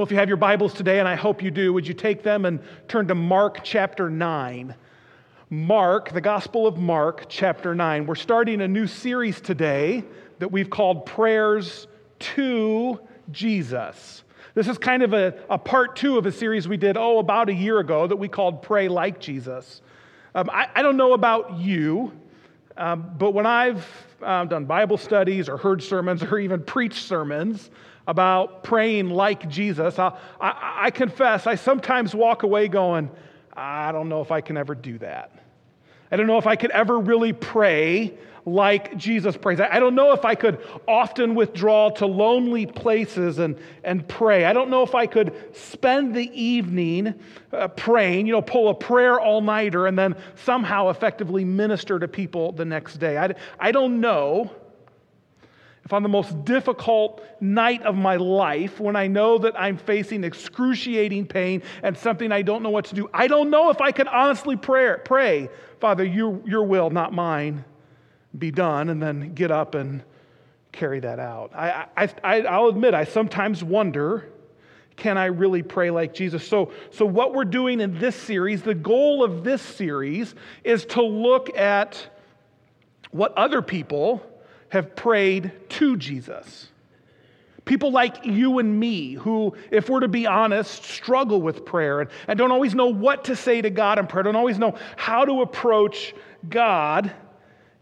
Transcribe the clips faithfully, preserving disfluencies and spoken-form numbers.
Well, if you have your Bibles today, and I hope you do, would you take them and turn to Mark chapter nine? Mark, the Gospel of Mark chapter nine. We're starting a new series today that we've called Prayers to Jesus. This is kind of a, a part two of a series we did, oh, about a year ago that we called Pray Like Jesus. Um, I, I don't know about you, um, but when I've um, done Bible studies or heard sermons or even preached sermons about praying like Jesus, I, I, I confess I sometimes walk away going, I don't know if I can ever do that. I don't know if I could ever really pray like Jesus prays. I don't know if I could often withdraw to lonely places and, and pray. I don't know if I could spend the evening uh, praying, you know, pull a prayer all-nighter and then somehow effectively minister to people the next day. I, I don't know if on the most difficult night of my life, when I know that I'm facing excruciating pain and something I don't know what to do, I don't know if I could honestly pray, pray, Father, your, your will, not mine, be done, and then get up and carry that out. I, I, I, I'll admit, I sometimes wonder, can I really pray like Jesus? So, so what we're doing in this series, the goal of this series, is to look at what other people have prayed to Jesus. People like you and me who, if we're to be honest, struggle with prayer and, and don't always know what to say to God in prayer, don't always know how to approach God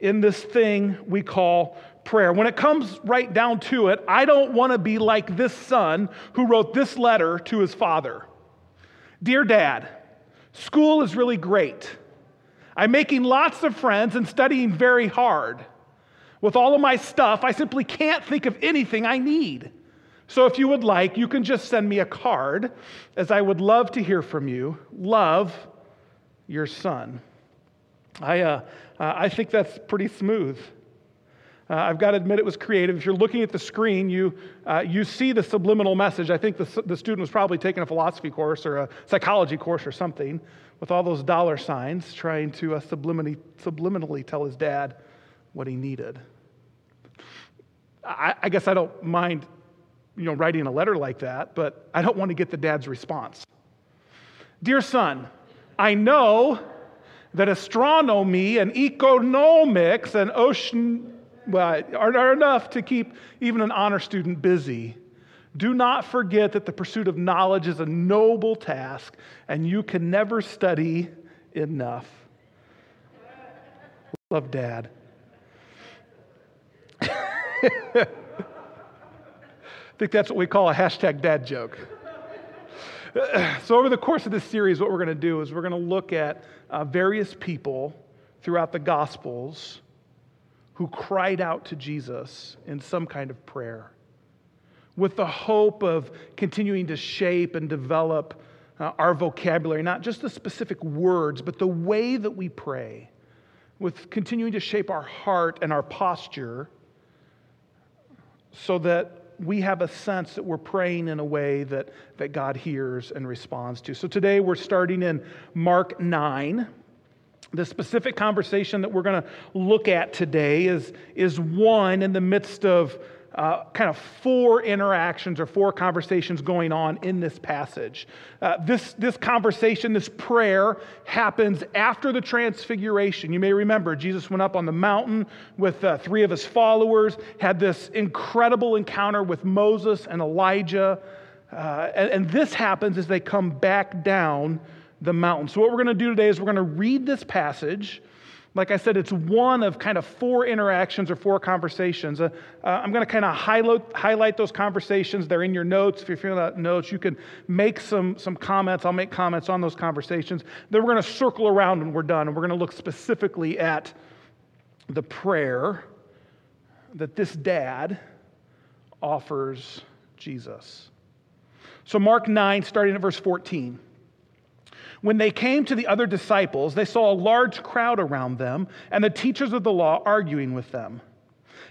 in this thing we call prayer. When it comes right down to it, I don't want to be like this son who wrote this letter to his father. Dear Dad, school is really great. I'm making lots of friends and studying very hard. With all of my stuff, I simply can't think of anything I need. So if you would like, you can just send me a card, as I would love to hear from you. Love, your son. I uh, uh, I think that's pretty smooth. Uh, I've got to admit it was creative. If you're looking at the screen, you uh, you see the subliminal message. I think the, the student was probably taking a philosophy course or a psychology course or something with all those dollar signs, trying to uh, subliminally, subliminally tell his dad what he needed. I, I guess I don't mind, you know, writing a letter like that, but I don't want to get the dad's response. Dear son, I know that astronomy and economics and ocean well, are, are enough to keep even an honor student busy. Do not forget that the pursuit of knowledge is a noble task, and you can never study enough. Love, Dad. I think that's what we call a hashtag dad joke. So over the course of this series, what we're going to do is we're going to look at uh, various people throughout the Gospels who cried out to Jesus in some kind of prayer with the hope of continuing to shape and develop uh, our vocabulary, not just the specific words, but the way that we pray, with continuing to shape our heart and our posture so that we have a sense that we're praying in a way that, that God hears and responds to. So today we're starting in Mark nine. The specific conversation that we're going to look at today is, is one in the midst of uh, kind of four interactions or four conversations going on in this passage. Uh, this, this conversation, this prayer, happens after the transfiguration. You may remember Jesus went up on the mountain with uh, three of his followers, had this incredible encounter with Moses and Elijah. Uh, and, and this happens as they come back down the mountain. So what we're going to do today is we're going to read this passage. Like I said, it's one of kind of four interactions or four conversations. Uh, uh, I'm going to kind of highlight, highlight those conversations. They're in your notes. If you're filling out notes, you can make some, some comments. I'll make comments on those conversations. Then we're going to circle around when we're done, and we're going to look specifically at the prayer that this dad offers Jesus. So Mark nine, starting at verse fourteen. When they came to the other disciples, they saw a large crowd around them and the teachers of the law arguing with them.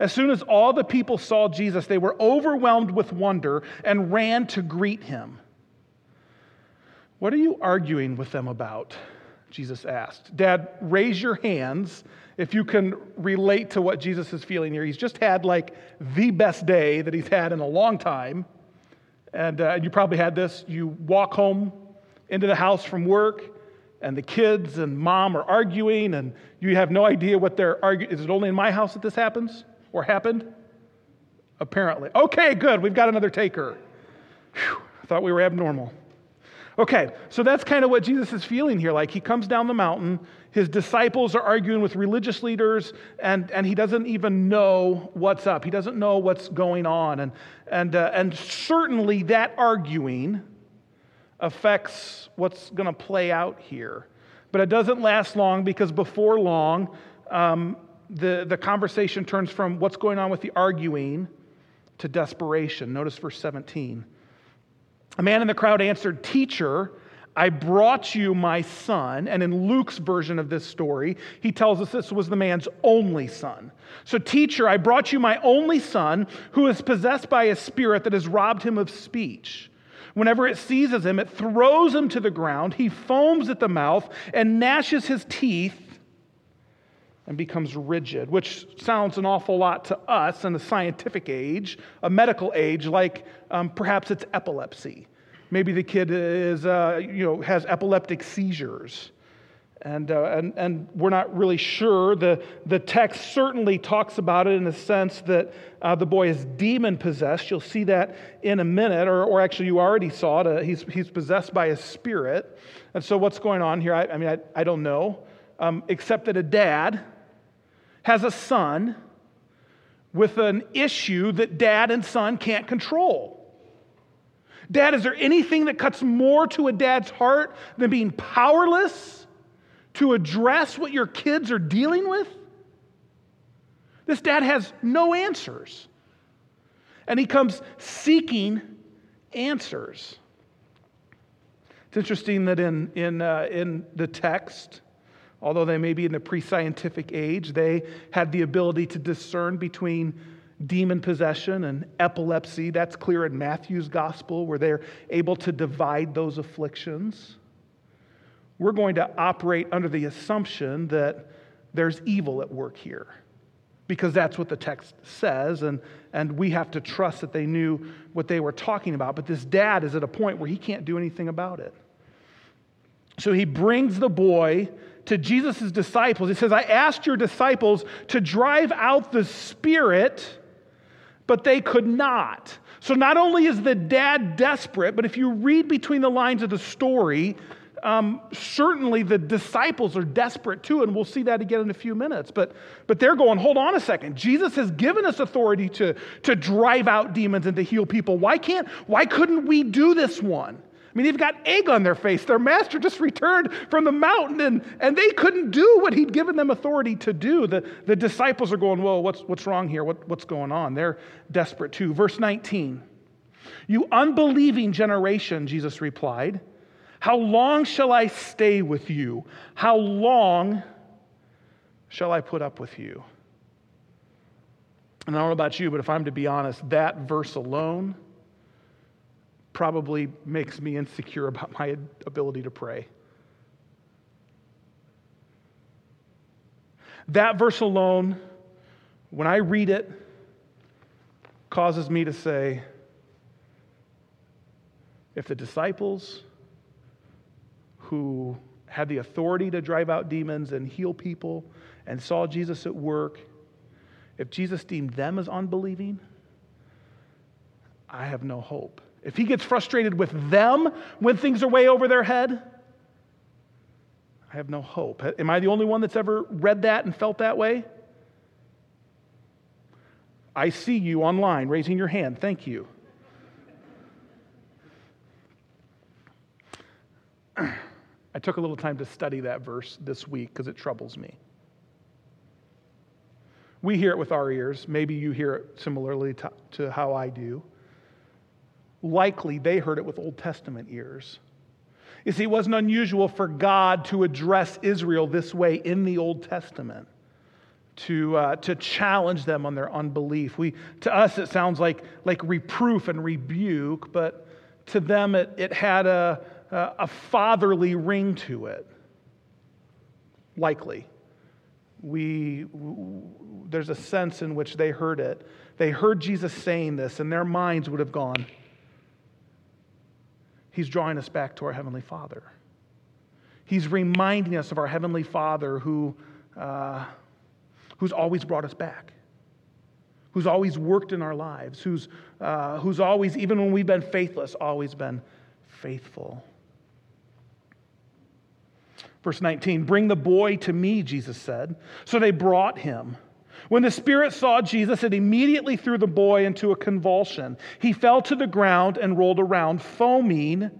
As soon as all the people saw Jesus, they were overwhelmed with wonder and ran to greet him. What are you arguing with them about? Jesus asked. Dad, raise your hands if you can relate to what Jesus is feeling here. He's just had like the best day that he's had in a long time, And uh, you probably had this. You walk home into the house from work, and the kids and mom are arguing, and you have no idea what they're arguing. Is it only in my house that this happens or happened? Apparently. Okay, good. We've got another taker. Whew, I thought we were abnormal. Okay, so that's kind of what Jesus is feeling here. Like, he comes down the mountain, his disciples are arguing with religious leaders, and, and he doesn't even know what's up. He doesn't know what's going on. And, and, uh, and certainly that arguing affects what's going to play out here. But it doesn't last long, because before long, um, the, the conversation turns from what's going on with the arguing to desperation. Notice verse seventeen. A man in the crowd answered, "Teacher, I brought you my son." And in Luke's version of this story, he tells us this was the man's only son. So, "Teacher, I brought you my only son, who is possessed by a spirit that has robbed him of speech. Whenever it seizes him, it throws him to the ground. He foams at the mouth and gnashes his teeth and becomes rigid," which sounds an awful lot to us in the scientific age, a medical age, like um, perhaps it's epilepsy. Maybe the kid is, uh, you know, has epileptic seizures, and uh, and and we're not really sure. the The text certainly talks about it in the sense that uh, the boy is demon possessed. You'll see that in a minute, or or actually you already saw it. Uh, he's he's possessed by a spirit, and so what's going on here? I, I mean, I I don't know, um, except that a dad has a son with an issue that dad and son can't control. Dad, is there anything that cuts more to a dad's heart than being powerless to address what your kids are dealing with? This dad has no answers, and he comes seeking answers. It's interesting that in in uh, in the text, although they may be in the pre-scientific age, they had the ability to discern between demon possession and epilepsy. That's clear in Matthew's gospel, where they're able to divide those afflictions. We're going to operate under the assumption that there's evil at work here, because that's what the text says, and, and we have to trust that they knew what they were talking about. But this dad is at a point where he can't do anything about it. So he brings the boy to Jesus' disciples. He says, "I asked your disciples to drive out the spirit, but they could not." So not only is the dad desperate, but if you read between the lines of the story, um, certainly the disciples are desperate too, and we'll see that again in a few minutes. But, but they're going, hold on a second. Jesus has given us authority to, to drive out demons and to heal people. Why can't, why couldn't we do this one? I mean, they've got egg on their face. Their master just returned from the mountain, and, and they couldn't do what he'd given them authority to do. The, the disciples are going, whoa, what's, what's wrong here? What, what's going on? They're desperate too. Verse nineteen, "You unbelieving generation," Jesus replied, "how long shall I stay with you? How long shall I put up with you?" And I don't know about you, but if I'm to be honest, that verse alone probably makes me insecure about my ability to pray. That verse alone, when I read it, causes me to say, if the disciples who had the authority to drive out demons and heal people and saw Jesus at work, if Jesus deemed them as unbelieving, I have no hope. If he gets frustrated with them when things are way over their head, I have no hope. Am I the only one that's ever read that and felt that way? I see you online raising your hand. Thank you. I took a little time to study that verse this week because it troubles me. We hear it with our ears. Maybe you hear it similarly to, to how I do. Likely, they heard it with Old Testament ears. You see, it wasn't unusual for God to address Israel this way in the Old Testament, to uh, to challenge them on their unbelief. We, to us, it sounds like like reproof and rebuke, but to them, it it had a a fatherly ring to it. Likely, we w- there's a sense in which they heard it. They heard Jesus saying this, and their minds would have gone, He's drawing us back to our Heavenly Father. He's reminding us of our Heavenly Father who, uh, who's always brought us back, who's always worked in our lives, who's, uh, who's always, even when we've been faithless, always been faithful. Verse nineteen, "Bring the boy to me," Jesus said. So they brought him. When the Spirit saw Jesus, it immediately threw the boy into a convulsion. He fell to the ground and rolled around, foaming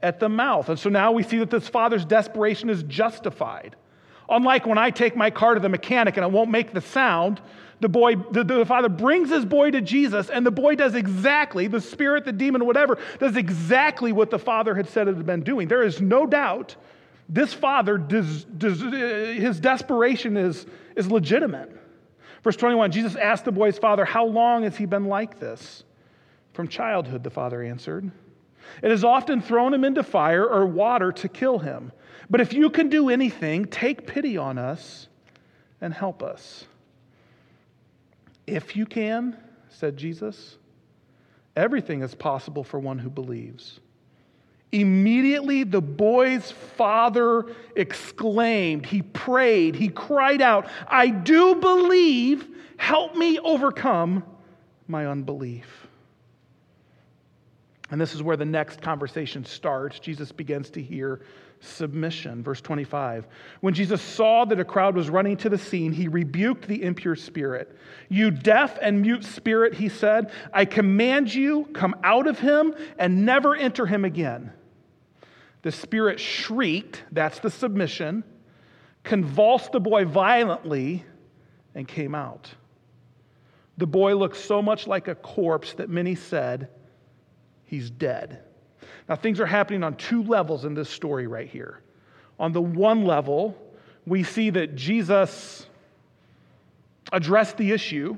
at the mouth. And so now we see that this father's desperation is justified. Unlike when I take my car to the mechanic and it won't make the sound, the boy, the, the father brings his boy to Jesus, and the boy does exactly, the spirit, the demon, whatever, does exactly what the father had said it had been doing. There is no doubt this father, does, does, his desperation is, is legitimate. Verse twenty-one, Jesus asked the boy's father, "How long has he been like this?" "From childhood," the father answered. "It has often thrown him into fire or water to kill him. But if you can do anything, take pity on us and help us." "If you can," said Jesus, "everything is possible for one who believes." Immediately the boy's father exclaimed, he prayed, he cried out, "I do believe, help me overcome my unbelief." And this is where the next conversation starts. Jesus begins to hear submission. Verse twenty-five, "When Jesus saw that a crowd was running to the scene, he rebuked the impure spirit. 'You deaf and mute spirit,' he said, 'I command you, come out of him and never enter him again.' The spirit shrieked," that's the submission, "convulsed the boy violently and came out. The boy looked so much like a corpse that many said, 'He's dead.'" Now, things are happening on two levels in this story right here. On the one level, we see that Jesus addressed the issue.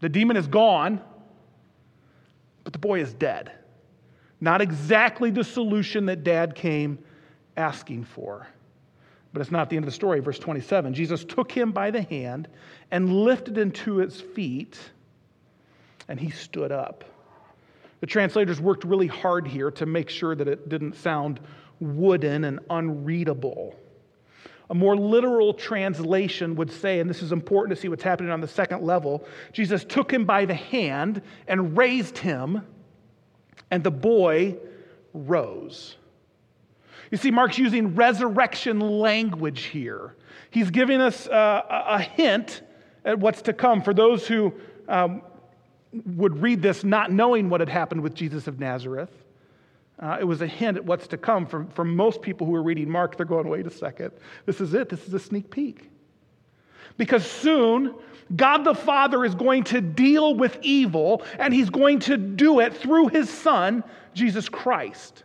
The demon is gone, but the boy is dead. Not exactly the solution that dad came asking for. But it's not the end of the story. Verse twenty-seven, "Jesus took him by the hand and lifted him to his feet, and he stood up." The translators worked really hard here to make sure that it didn't sound wooden and unreadable. A more literal translation would say, and this is important to see what's happening on the second level, Jesus took him by the hand and raised him, and the boy rose. You see, Mark's using resurrection language here. He's giving us uh, a hint at what's to come. For those who... Um, would read this not knowing what had happened with Jesus of Nazareth. Uh, it was a hint at what's to come. For, for most people who are reading Mark, they're going, "Wait a second, this is it. This is a sneak peek." Because soon, God the Father is going to deal with evil, and he's going to do it through his son, Jesus Christ.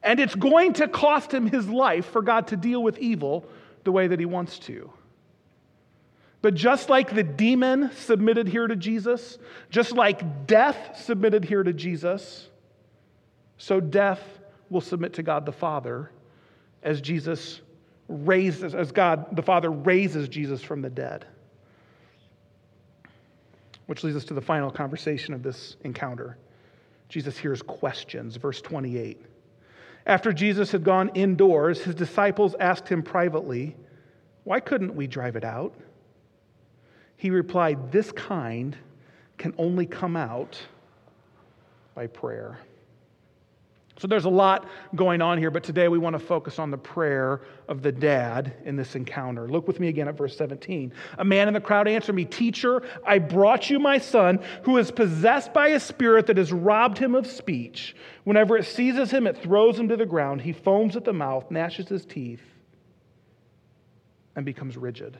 And it's going to cost him his life for God to deal with evil the way that he wants to. But just like the demon submitted here to Jesus, just like death submitted here to Jesus, so death will submit to God the Father as Jesus raises, as God the Father raises Jesus from the dead. Which leads us to the final conversation of this encounter. Jesus hears questions. Verse twenty-eight. "After Jesus had gone indoors, his disciples asked him privately, 'Why couldn't we drive it out?' He replied, 'This kind can only come out by prayer.'" So there's a lot going on here, but today we want to focus on the prayer of the dad in this encounter. Look with me again at verse seventeen. "A man in the crowd answered me, 'Teacher, I brought you my son who is possessed by a spirit that has robbed him of speech. Whenever it seizes him, it throws him to the ground. He foams at the mouth, gnashes his teeth, and becomes rigid.'"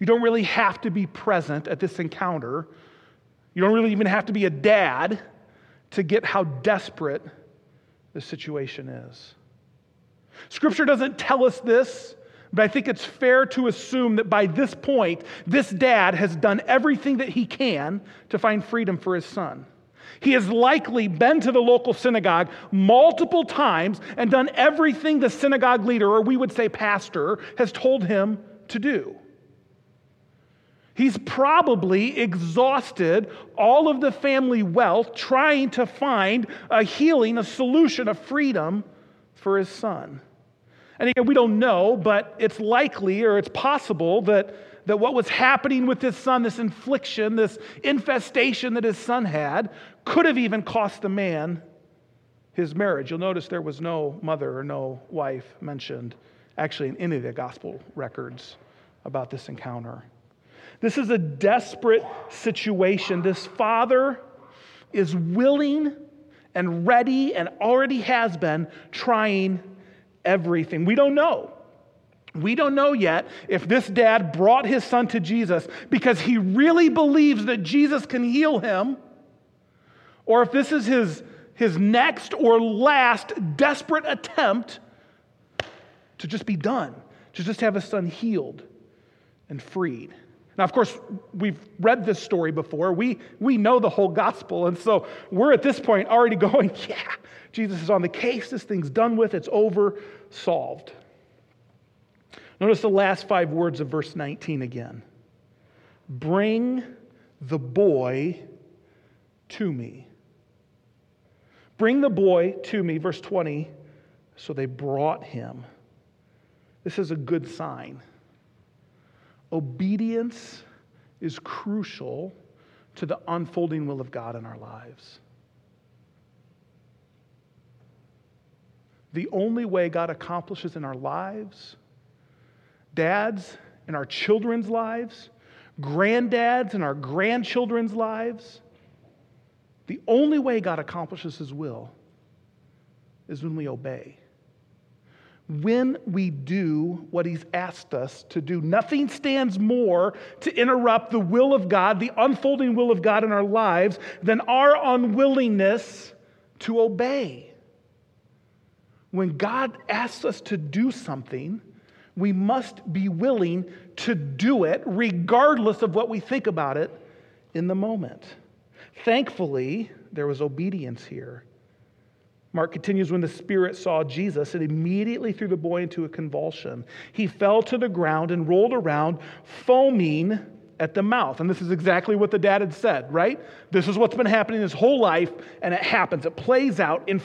You don't really have to be present at this encounter. You don't really even have to be a dad to get how desperate the situation is. Scripture doesn't tell us this, but I think it's fair to assume that by this point, this dad has done everything that he can to find freedom for his son. He has likely been to the local synagogue multiple times and done everything the synagogue leader, or we would say pastor, has told him to do. He's probably exhausted all of the family wealth trying to find a healing, a solution, a freedom for his son. And again, we don't know, but it's likely or it's possible that, that what was happening with his son, this infliction, this infestation that his son had, could have even cost the man his marriage. You'll notice there was no mother or no wife mentioned actually in any of the gospel records about this encounter. This is a desperate situation. This father is willing and ready and already has been trying everything. We don't know. We don't know yet if this dad brought his son to Jesus because he really believes that Jesus can heal him, or if this is his, his next or last desperate attempt to just be done, to just have his son healed and freed. Now, of course, we've read this story before. We we know the whole gospel, and so we're at this point already going, yeah, Jesus is on the case. This thing's done with. It's over. Solved. Notice the last five words of verse nineteen again. Bring the boy to me. Bring the boy to me. Verse twenty, so they brought him. This is a good sign. Obedience is crucial to the unfolding will of God in our lives. The only way God accomplishes in our lives, dads in our children's lives, granddads in our grandchildren's lives, the only way God accomplishes His will is when we obey. When we do what He's asked us to do, nothing stands more to interrupt the will of God, the unfolding will of God in our lives, than our unwillingness to obey. When God asks us to do something, we must be willing to do it, regardless of what we think about it in the moment. Thankfully, there was obedience here. Mark continues, when the Spirit saw Jesus, it immediately threw the boy into a convulsion. He fell to the ground and rolled around, foaming at the mouth. And this is exactly what the dad had said, right? This is what's been happening his whole life, and it happens. It plays out in